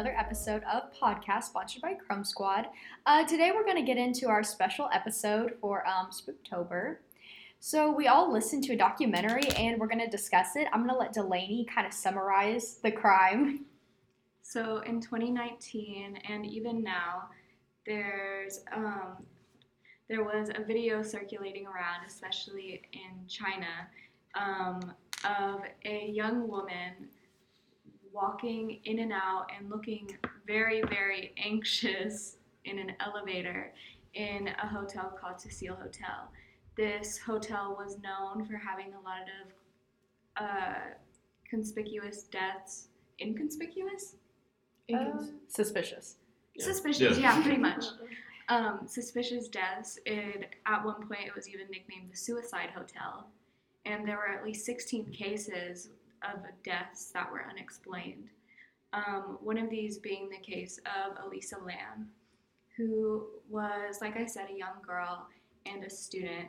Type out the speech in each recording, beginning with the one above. another episode of Podcast sponsored by Chrome Squad. Today we're going to get into our special episode for Spooktober. So we all listened to a documentary and we're going to discuss it. I'm going to let Delaney kind of summarize the crime. So in 2019 and even now, there was a video circulating around, especially in China, of a young woman walking in and out and looking very, very anxious in an elevator in a hotel called Cecil Hotel. This hotel was known for having a lot of conspicuous deaths. Inconspicuous? Suspicious. Yeah. Suspicious, yeah, pretty much. Suspicious deaths. At one point, it was even nicknamed the Suicide Hotel. And there were at least 16 cases of deaths that were unexplained. One of these being the case of Elisa Lam, who was, like I said, a young girl and a student.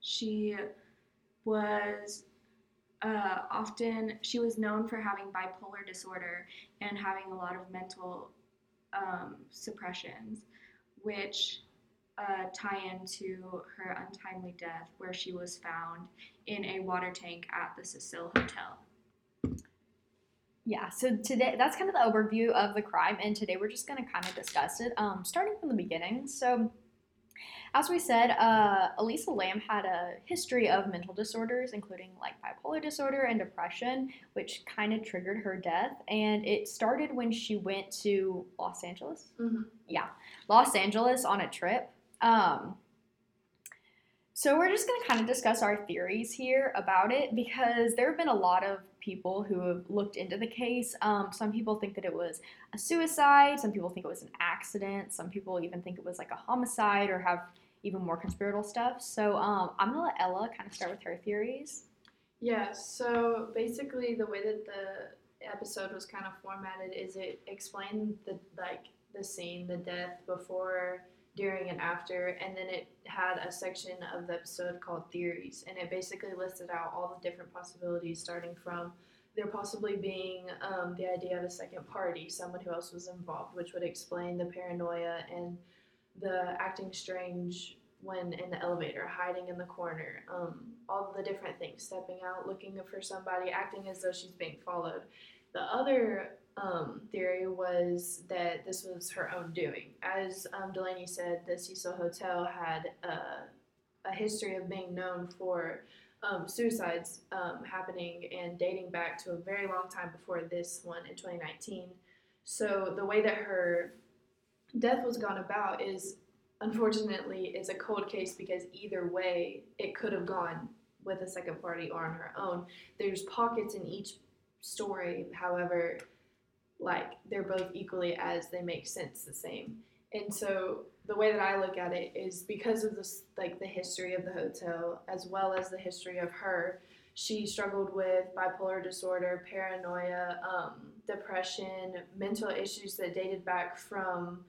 She was she was known for having bipolar disorder and having a lot of mental suppressions, which tie into her untimely death, where she was found in a water tank at the Cecil Hotel. Yeah, so today, that's kind of the overview of the crime, and today we're just going to kind of discuss it, starting from the beginning. So, as we said, Elisa Lam had a history of mental disorders, including like bipolar disorder and depression, which kind of triggered her death. And it started when she went to Los Angeles. Mm-hmm. Yeah, Los Angeles on a trip. So we're just going to kind of discuss our theories here about it, because there have been a lot of people who have looked into the case. Some people think that it was a suicide. Some people think it was an accident. Some people even think it was like a homicide, or have even more conspiratorial stuff. So I'm going to let Ella kind of start with her theories. Yeah, so basically the way that the episode was kind of formatted is it explained the scene, the death before, during, and after, and then it had a section of the episode called Theories, and it basically listed out all the different possibilities, starting from there possibly being the idea of a second party, someone who else was involved, which would explain the paranoia and the acting strange when in the elevator, hiding in the corner, all the different things, stepping out, looking for somebody, acting as though she's being followed. The other theory was that this was her own doing. As Delaney said, the Cecil Hotel had a history of being known for suicides happening and dating back to a very long time before this one in 2019. So the way that her death was gone about is, unfortunately, it's a cold case, because either way it could have gone with a second party or on her own. There's pockets in each story, however, like they're both equally as they make sense the same. And so the way that I look at it is, because of this, like the history of the hotel as well as the history of her, she struggled with bipolar disorder, paranoia, depression, mental issues that dated back from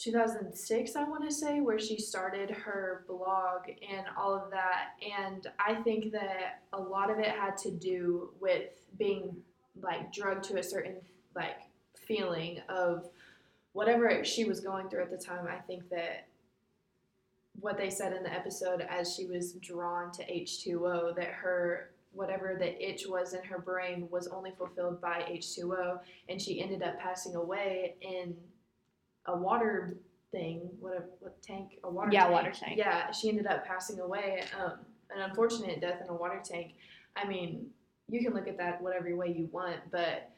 2006, I want to say, where she started her blog and all of that. And I think that a lot of it had to do with being like drugged to a certain like feeling of whatever she was going through at the time. I think that what they said in the episode, as she was drawn to H2O, that her whatever the itch was in her brain was only fulfilled by H2O, and she ended up passing away in a water thing, a water tank. Yeah, she ended up passing away, an unfortunate death in a water tank. I mean, you can look at that whatever way you want, but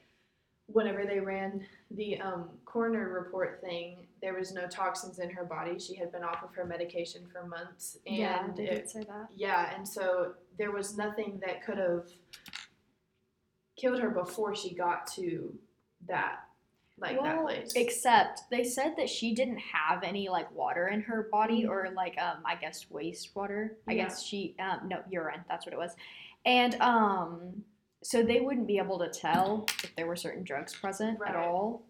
whenever they ran the coroner report thing, there was no toxins in her body. She had been off of her medication for months. And yeah, they did say that. Yeah, and so there was nothing that could have killed her before she got to that. That place. Except they said that she didn't have any like water in her body, mm-hmm. or like I guess wastewater. Yeah. I guess she urine. That's what it was, and so they wouldn't be able to tell if there were certain drugs present at all.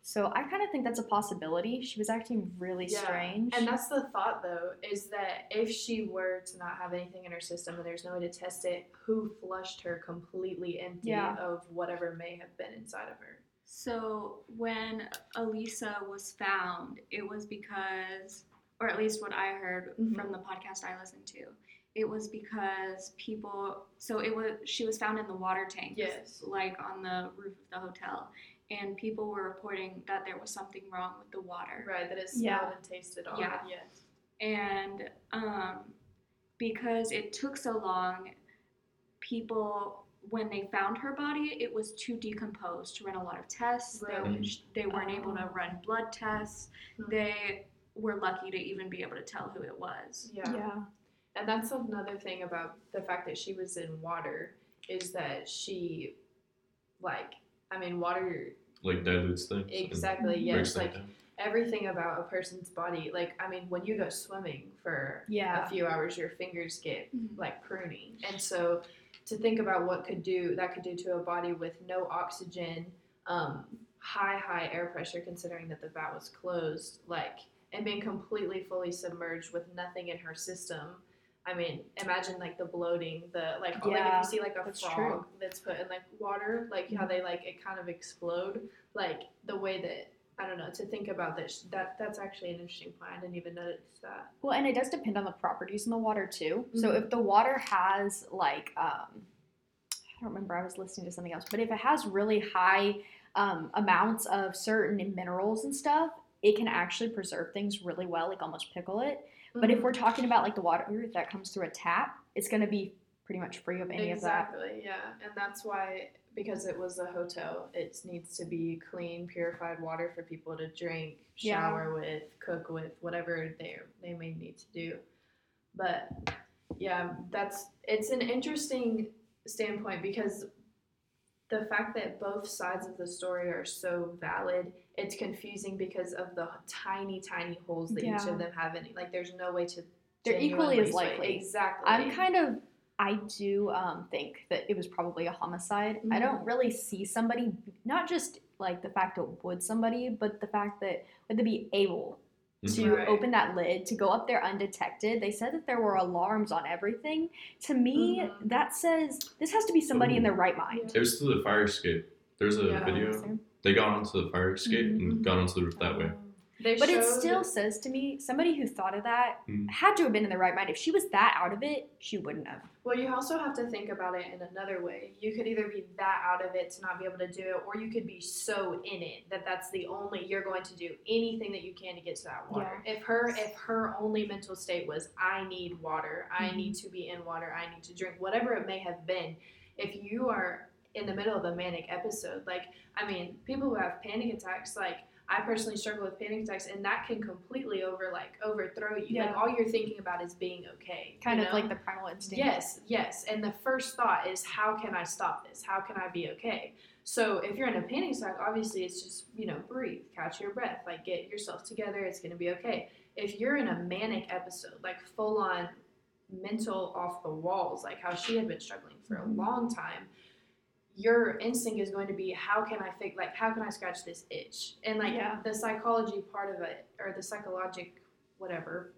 So I kind of think that's a possibility. She was acting really strange. And that's the thought, though, is that if she were to not have anything in her system and there's no way to test it, who flushed her completely empty of whatever may have been inside of her? So when Elisa was found, it was because, or at least what I heard from the podcast I listened to, it was because people, so it was, she was found in the water tank, like on the roof of the hotel, and people were reporting that there was something wrong with the water. Right, that it smelled and tasted odd. Yeah. Yes. And because it took so long, people, when they found her body, it was too decomposed to run a lot of tests. Right. They weren't able to run blood tests. Mm-hmm. They were lucky to even be able to tell who it was. Yeah. And that's another thing about the fact that she was in water, is that she, like, I mean, water... like, dilutes things. Exactly, yes. Like, everything about a person's body, like, I mean, when you go swimming for a few hours, your fingers get, like, pruny. And so to think about what could do to a body with no oxygen, high air pressure, considering that the vat was closed, like, and being completely, fully submerged with nothing in her system. I mean, imagine, like, the bloating, the, like, like, if you see, like, a frog that's put in, like, water, like, how they, like, it kind of explode, like, the way that, I don't know, to think about this, that's actually an interesting point. I didn't even notice that. Well, and it does depend on the properties in the water, too. Mm-hmm. So if the water has, like, I don't remember, I was listening to something else, but if it has really high amounts of certain minerals and stuff, it can actually preserve things really well, like almost pickle it. But if we're talking about, like, the water that comes through a tap, it's going to be pretty much free of any of that. Exactly, yeah. And that's why, because it was a hotel, it needs to be clean, purified water for people to drink, shower with, cook with, whatever they may need to do. But, yeah, it's an interesting standpoint, because the fact that both sides of the story are so valid, it's confusing because of the tiny, tiny holes that each of them have in it. Like, there's no way to... They're equally as likely. Exactly. I do think that it was probably a homicide. Mm-hmm. I don't really see somebody, not just, like, the fact that would somebody, but the fact that would they be able to open that lid, to go up there undetected. They said that there were alarms on everything. To me, that says this has to be somebody in their right mind. It was through the fire escape. There's a video. They got onto the fire escape and got onto the roof that way. But it still says to me, somebody who thought of that had to have been in their right mind. If she was that out of it, she wouldn't have. Well, you also have to think about it in another way. You could either be that out of it to not be able to do it, or you could be so in it that that's the only, you're going to do anything that you can to get to that water. Yeah. If her only mental state was, I need water, I need to be in water, I need to drink, whatever it may have been, if you are in the middle of a manic episode, like, I mean, people who have panic attacks, like, I personally struggle with panic attacks, and that can completely overthrow you. Yeah. Like, all you're thinking about is being okay. Kind of like the primal instinct. Yes. And the first thought is, how can I stop this? How can I be okay? So if you're in a panic attack, obviously it's just, breathe, catch your breath, like, get yourself together. It's going to be okay. If you're in a manic episode, like, full on mental off the walls, like how she had been struggling for a long time, your instinct is going to be, how can I scratch this itch? And, like, the psychology part of it, or the psychologic whatever,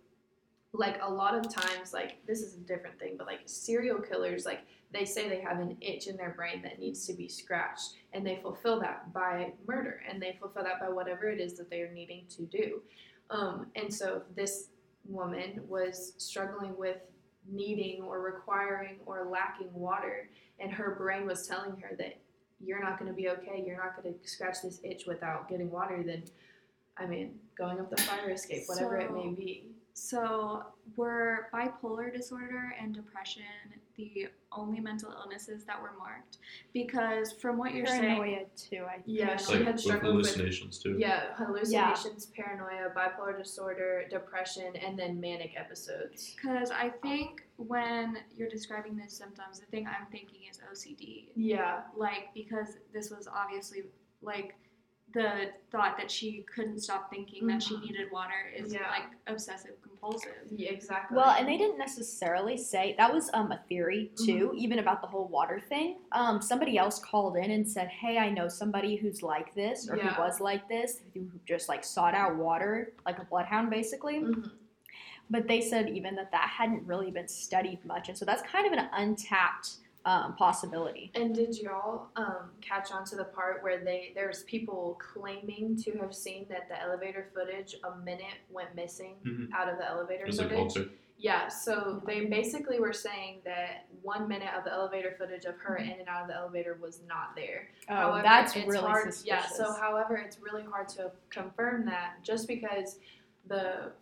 like, a lot of times, like, this is a different thing, but, like, serial killers, like, they say they have an itch in their brain that needs to be scratched, and they fulfill that by murder, and they fulfill that by whatever it is that they are needing to do. And so this woman was struggling with needing or requiring or lacking water, and her brain was telling her that you're not going to be okay, you're not going to scratch this itch without getting water, then, I mean, going up the fire escape, whatever it may be. So were bipolar disorder and depression the only mental illnesses that were marked? Because from what you're saying... Paranoia, too, I think. Yeah, she had struggled with hallucinations, too. Yeah, hallucinations, paranoia, bipolar disorder, depression, and then manic episodes. Because I think when you're describing these symptoms, the thing I'm thinking is OCD. Yeah. Like, because this was obviously, like... the thought that she couldn't stop thinking that she needed water is, like, obsessive-compulsive. Yeah, exactly. Well, and they didn't necessarily say... That was a theory, too, even about the whole water thing. Somebody else called in and said, hey, I know somebody who's like this, or who was like this, who just, like, sought out water, like a bloodhound, basically. Mm-hmm. But they said even that hadn't really been studied much. And so that's kind of an untapped possibility. And did y'all catch on to the part where there's people claiming to have seen that the elevator footage, a minute went missing out of the elevator footage? Like, yeah, so they basically were saying that 1 minute of the elevator footage of her in and out of the elevator was not there. Oh, however, that's really suspicious. Yeah, so however, it's really hard to confirm that just because the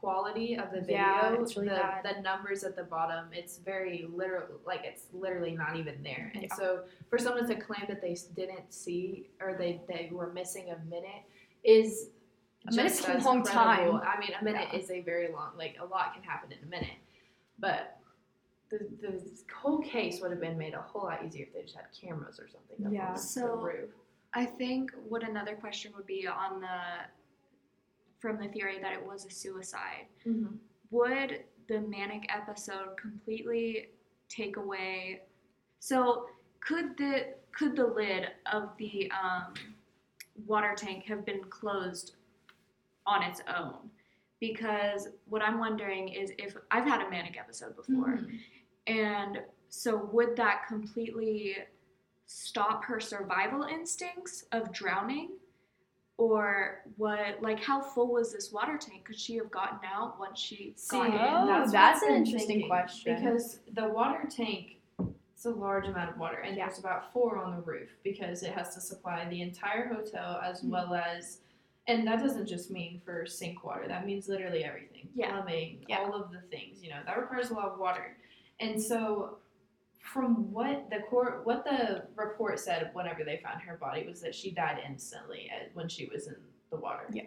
quality of the video, it's really the numbers at the bottom, it's very literal, like it's literally not even there. And so for someone to claim that they didn't see or they were missing a minute is... A minute's a long time. I mean, a minute is a very long, like a lot can happen in a minute. But the whole case would have been made a whole lot easier if they just had cameras or something up on the roof. I think what another question would be on from the theory that it was a suicide. Mm-hmm. Would the manic episode completely take away? So could the lid of the water tank have been closed on its own? Because what I'm wondering is, if I've had a manic episode before, and so would that completely stop her survival instincts of drowning? Or what, like, how full was this water tank? Could she have gotten out once she got in? That's an interesting question. Because the water tank, it's a large amount of water, and there's about four on the roof because it has to supply the entire hotel as well as... And that doesn't just mean for sink water. That means literally everything. Plumbing, all of the things, you know. That requires a lot of water. And so from what the report said whenever they found her body was that she died instantly when she was in the water. Yeah.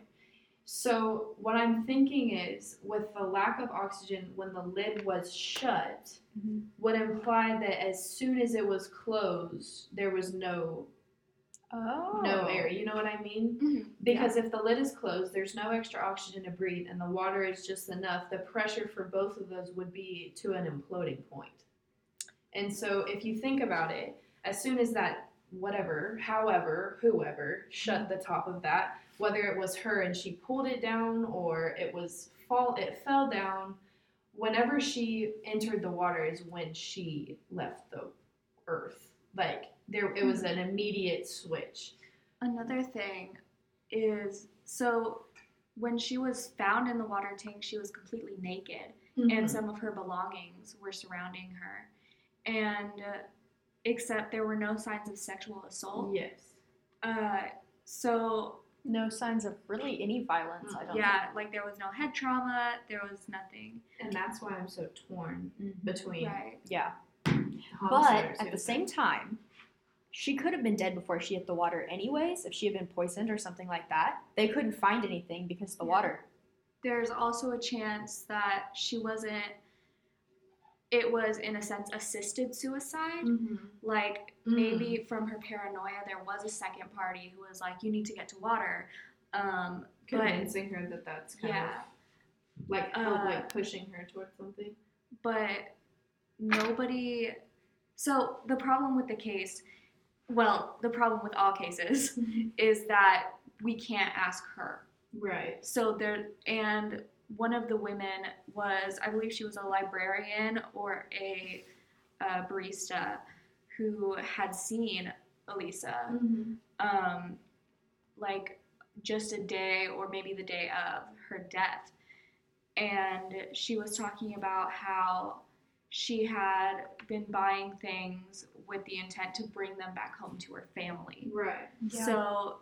So what I'm thinking is, with the lack of oxygen when the lid was shut, would imply that as soon as it was closed, there was no air, you know what I mean? Because if the lid is closed, there's no extra oxygen to breathe, and the water is just enough. The pressure for both of those would be to an imploding point. And so if you think about it, as soon as that whoever shut the top of that, whether it was her and she pulled it down or it fell down, whenever she entered the water is when she left the earth. Like, it was an immediate switch. Another thing is, so when she was found in the water tank, she was completely naked, and some of her belongings were surrounding her. And except there were no signs of sexual assault. Yes. So no signs of really any violence, I don't know. Yeah, like there was no head trauma, there was nothing. And that's why I'm so torn between. Right. Yeah. But at the same time, she could have been dead before she hit the water anyways, if she had been poisoned or something like that. They couldn't find anything because of the water. There's also a chance that it was, in a sense, assisted suicide. Like, maybe from her paranoia, there was a second party who was like, you need to get to water. Convincing her that's kind of, like, pushing her towards something. But nobody... So the problem with the case, the problem with all cases, is that we can't ask her. Right. So and one of the women was, I believe she was a librarian or a barista who had seen Elisa, like just a day or maybe the day of her death. And she was talking about how she had been buying things with the intent to bring them back home to her family. Right. Yeah. So,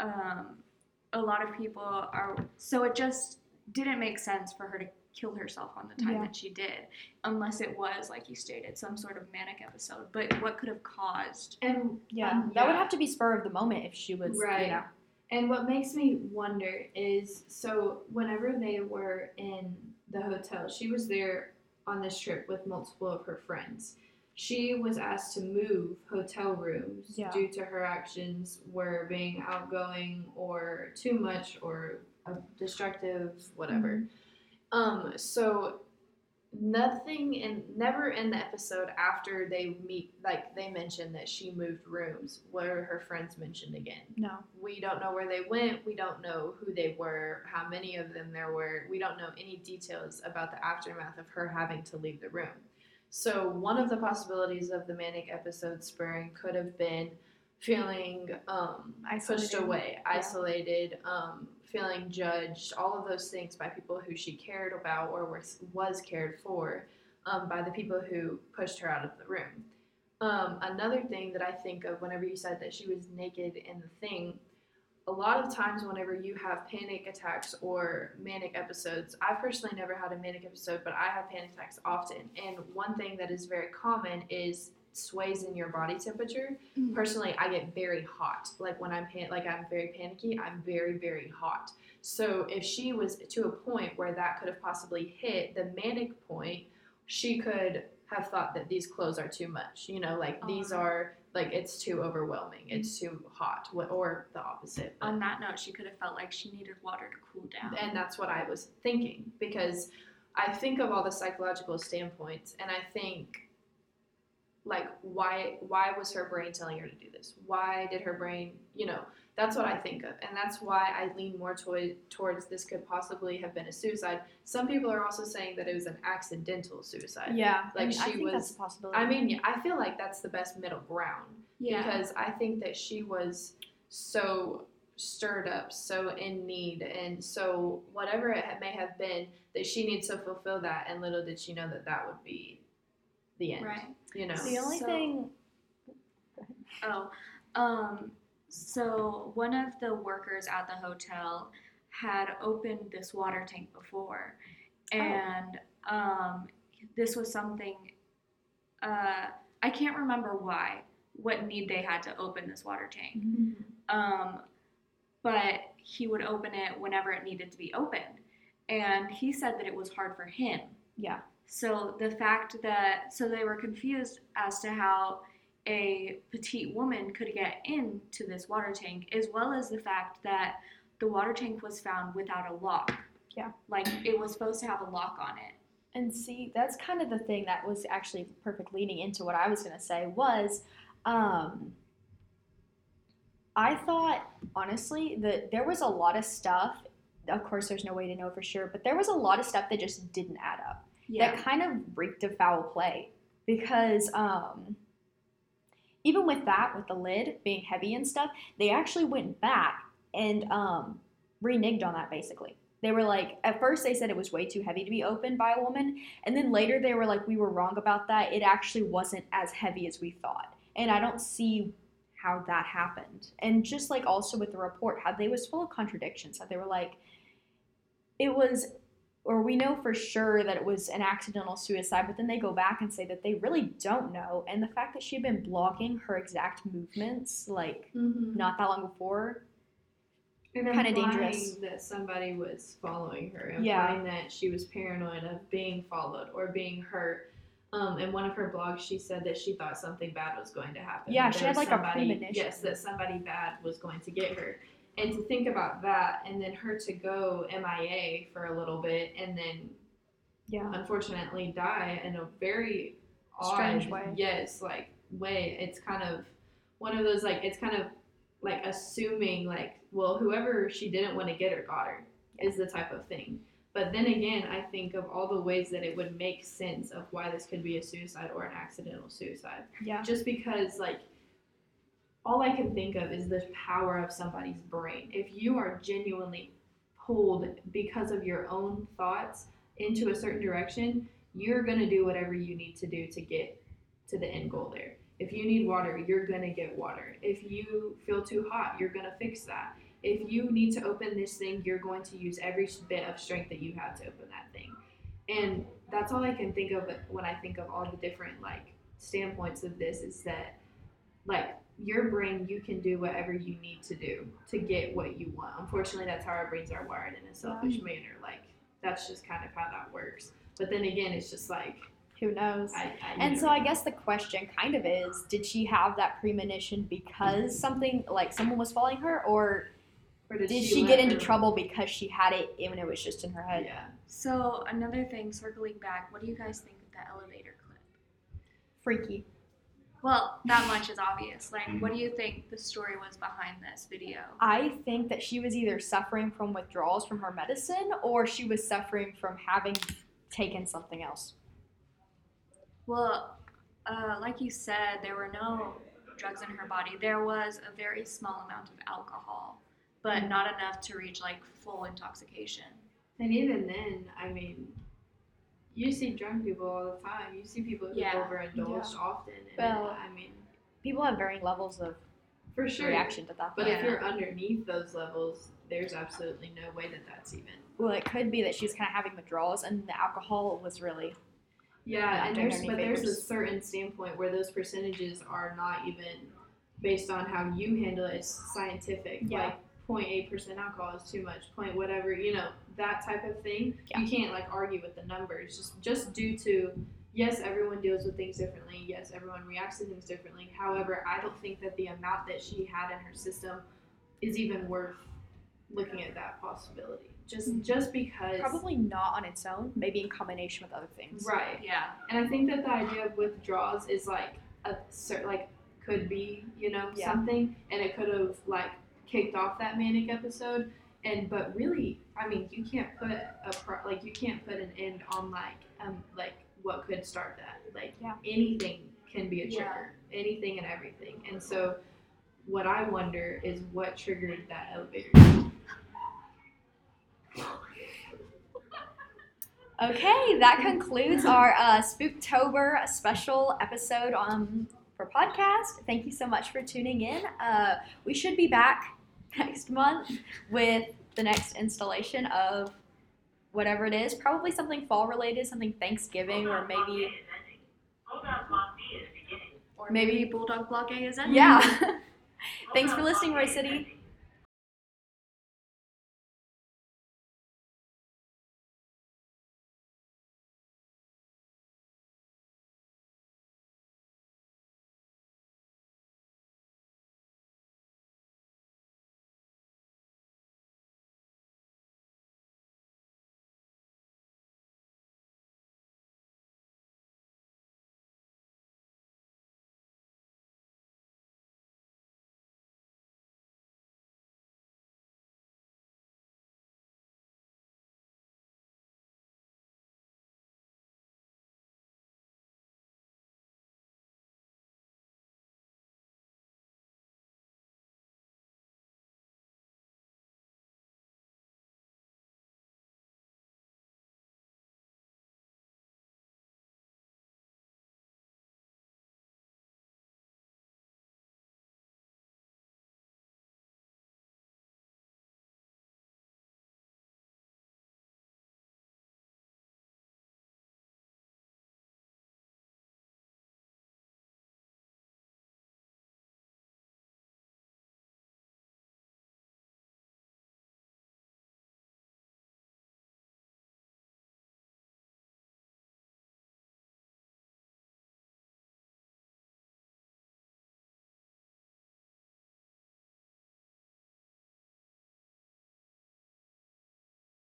a lot of people so it just didn't make sense for her to kill herself on the time that she did, unless it was, like you stated, some sort of manic episode. But what could have caused? And that would have to be spur of the moment if she was, right. You know. And what makes me wonder is, so whenever they were in the hotel, she was there on this trip with multiple of her friends. She was asked to move hotel rooms due to her actions were being outgoing or too much or destructive, whatever. So never in the episode after they meet, like they mentioned that she moved rooms, were her friends mentioned again. No. We don't know where they went. We don't know who they were, how many of them there were. We don't know any details about the aftermath of her having to leave the room. So one of the possibilities of the manic episode spurring could have been feeling pushed away, isolated, feeling judged, all of those things by people who she cared about or was cared for, by the people who pushed her out of the room. Another thing that I think of whenever you said that she was naked in the thing, a lot of times whenever you have panic attacks or manic episodes, I personally never had a manic episode, but I have panic attacks often. And one thing that is very common is sways in your body temperature. Mm-hmm. Personally, I get very hot. Like when I'm very panicky, I'm very, very hot. So if she was to a point where that could have possibly hit the manic point, she could have thought that these clothes are too much, you know, like these are like, it's too overwhelming, it's too hot, or the opposite. But on that note, she could have felt like she needed water to cool down. And that's what I was thinking, because I think of all the psychological standpoints and I think, like, why was her brain telling her to do this? Why did her brain, you know, that's what I think of. And that's why I lean more towards this could possibly have been a suicide. Some people are also saying that it was an accidental suicide. Yeah. Like, I mean, I think that's a possibility. I mean, I feel like that's the best middle ground. Yeah. Because I think that she was so stirred up, so in need, and so whatever it may have been, that she needs to fulfill that, and little did she know that that would be the end. Right. You know. The only thing... So one of the workers at the hotel had opened this water tank before, and this was something, I can't remember what need they had to open this water tank, mm-hmm. But he would open it whenever it needed to be opened, and he said that it was hard for him. Yeah. So the fact that, so they were confused as to how a petite woman could get into this water tank, as well as the fact that the water tank was found without a lock. Yeah. Like, it was supposed to have a lock on it. And see, that's kind of the thing that was actually perfect leading into what I was going to say was, I thought, honestly, that there was a lot of stuff, of course there's no way to know for sure, but there was a lot of stuff that just didn't add up. Yeah. That kind of reeked of foul play, because, even with that, with the lid being heavy and stuff, they actually went back and reneged on that, basically. They were like, at first they said it was way too heavy to be opened by a woman, and then later they were like, we were wrong about that. It actually wasn't as heavy as we thought, and I don't see how that happened. And just like also with the report, how they was full of contradictions, how they were like, it was... or we know for sure that it was an accidental suicide, but then they go back and say that they really don't know. And the fact that she had been blogging her exact movements, like, mm-hmm. not that long before, kind of dangerous. That somebody was following her, and implying that she was paranoid of being followed or being hurt. In one of her blogs, she said that she thought something bad was going to happen. Yeah, she had like a premonition. Yes, that somebody bad was going to get her. And to think about that, and then her to go MIA for a little bit, and then, unfortunately, die in a very strange way. Yes, like way. It's kind of one of those, like, it's kind of like assuming, like, well, whoever she didn't want to get her got her is the type of thing. But then again, I think of all the ways that it would make sense of why this could be a suicide or an accidental suicide. Yeah, just because, like. All I can think of is the power of somebody's brain. If you are genuinely pulled because of your own thoughts into a certain direction, you're going to do whatever you need to do to get to the end goal there. If you need water, you're going to get water. If you feel too hot, you're going to fix that. If you need to open this thing, you're going to use every bit of strength that you have to open that thing. And that's all I can think of when I think of all the different, like, standpoints of this, is that, like, your brain, you can do whatever you need to do to get what you want. Unfortunately, that's how our brains are wired in a selfish manner. Like, that's just kind of how that works. But then again, it's just like... who knows? I guess the question kind of is, did she have that premonition because something, like, someone was following her? Or did she get into trouble because she had it when it was just in her head? Yeah. So, another thing, circling back, what do you guys think of that elevator clip? Freaky. Well, that much is obvious. Like, what do you think the story was behind this video? I think that she was either suffering from withdrawals from her medicine, or she was suffering from having taken something else. Well, like you said, there were no drugs in her body. There was a very small amount of alcohol, but not enough to reach like full intoxication. And even then, I mean, you see drunk people all the time. You see people who overindulge often. And well, I mean, people have varying levels of reaction to that. But if you're underneath those levels, there's absolutely no way that that's even. Well, it could be that she's kind of having withdrawals, and the alcohol was really. Yeah, and there's a certain standpoint where those percentages are not even based on how you handle it. It's scientific. Yeah. Like 0.8% alcohol is too much. Point whatever, you know, that type of thing. Yeah. You can't like argue with the numbers. Just due to yes, everyone deals with things differently. Yes, everyone reacts to things differently. However, I don't think that the amount that she had in her system is even worth looking at that possibility. Just because probably not on its own, maybe in combination with other things. Right. Yeah. And I think that the idea of withdrawals is like a certain, like could be, you know, something, and it could have like kicked off that manic episode. And but really, I mean, you can't put you can't put an end on like what could start that. Like anything can be a trigger, anything and everything. And so what I wonder is what triggered that elevator. Okay, that concludes our Spooktober special episode for podcast. Thank you so much for tuning in. We should be back next month with the next installation of whatever it is. Probably something fall related, something Thanksgiving, or maybe Bulldog Block A is ending. Yeah. Thanks for listening, Roy City.